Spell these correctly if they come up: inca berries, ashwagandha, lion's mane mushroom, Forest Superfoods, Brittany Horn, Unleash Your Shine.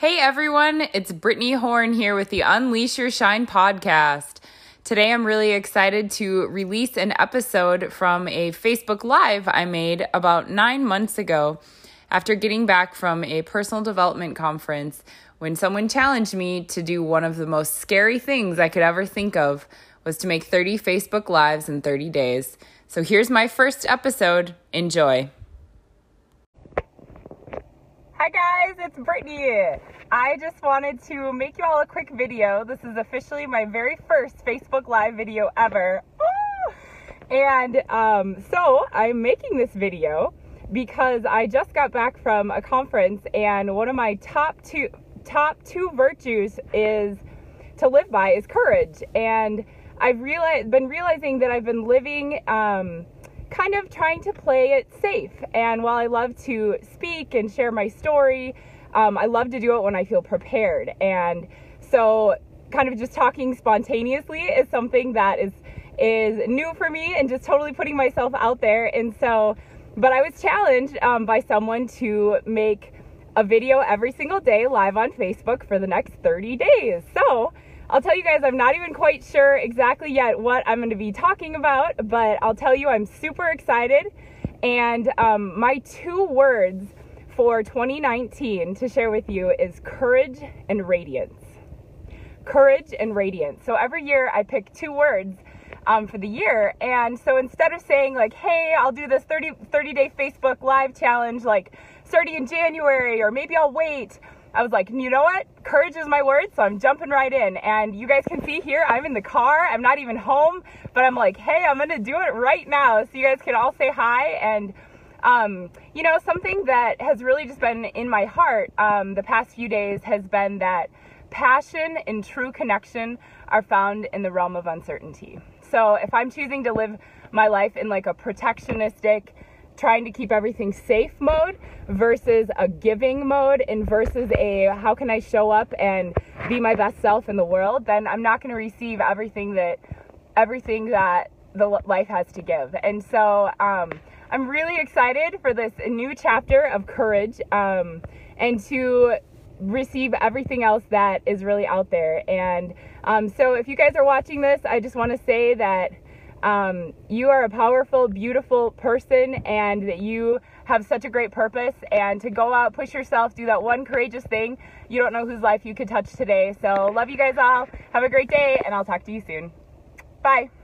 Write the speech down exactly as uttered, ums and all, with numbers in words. Hey everyone, it's Brittany Horn here with the Unleash Your Shine podcast. Today I'm really excited to release an episode from a Facebook Live I made about nine months ago after getting back from a personal development conference when someone challenged me to do one of the most scary things I could ever think of, was to make thirty Facebook Lives in thirty days. So here's my first episode. Enjoy. Hi guys, it's Brittany. I just wanted to make you all a quick video. This is officially my very first Facebook Live video ever. Ooh! And um, so I'm making this video because I just got back from a conference, and one of my top two top two virtues is to live by is courage. And I've realized, been realizing that I've been living um, kind of trying to play it safe. And while I love to speak and share my story, um, I love to do it when I feel prepared. And so kind of just talking spontaneously is something that is, is new for me, and just totally putting myself out there. And so, but I was challenged um, by someone to make a video every single day live on Facebook for the next thirty days. So I'll tell you guys, I'm not even quite sure exactly yet what I'm going to be talking about, but I'll tell you I'm super excited. And um, my two words for twenty nineteen to share with you is courage and radiance. Courage and radiance. So every year I pick two words um, for the year. And so instead of saying like, hey, I'll do this thirty, thirty day Facebook Live challenge, like starting in January, or maybe I'll wait, I was like, you know what? Courage is my word, so I'm jumping right in. And you guys can see here, I'm in the car. I'm not even home, but I'm like, hey, I'm going to do it right now. So you guys can all say hi. And, um, you know, something that has really just been in my heart um, the past few days has been that passion and true connection are found in the realm of uncertainty. So if I'm choosing to live my life in like a protectionistic, trying to keep everything safe mode versus a giving mode, and versus a how can I show up and be my best self in the world, then I'm not going to receive everything that everything that the life has to give. And so um, I'm really excited for this new chapter of courage um, and to receive everything else that is really out there. And um, so if you guys are watching this, I just want to say that Um, you are a powerful, beautiful person, and that you have such a great purpose, and to go out, push yourself, do that one courageous thing. You don't know whose life you could touch today. So love you guys all. Have a great day, and I'll talk to you soon. Bye.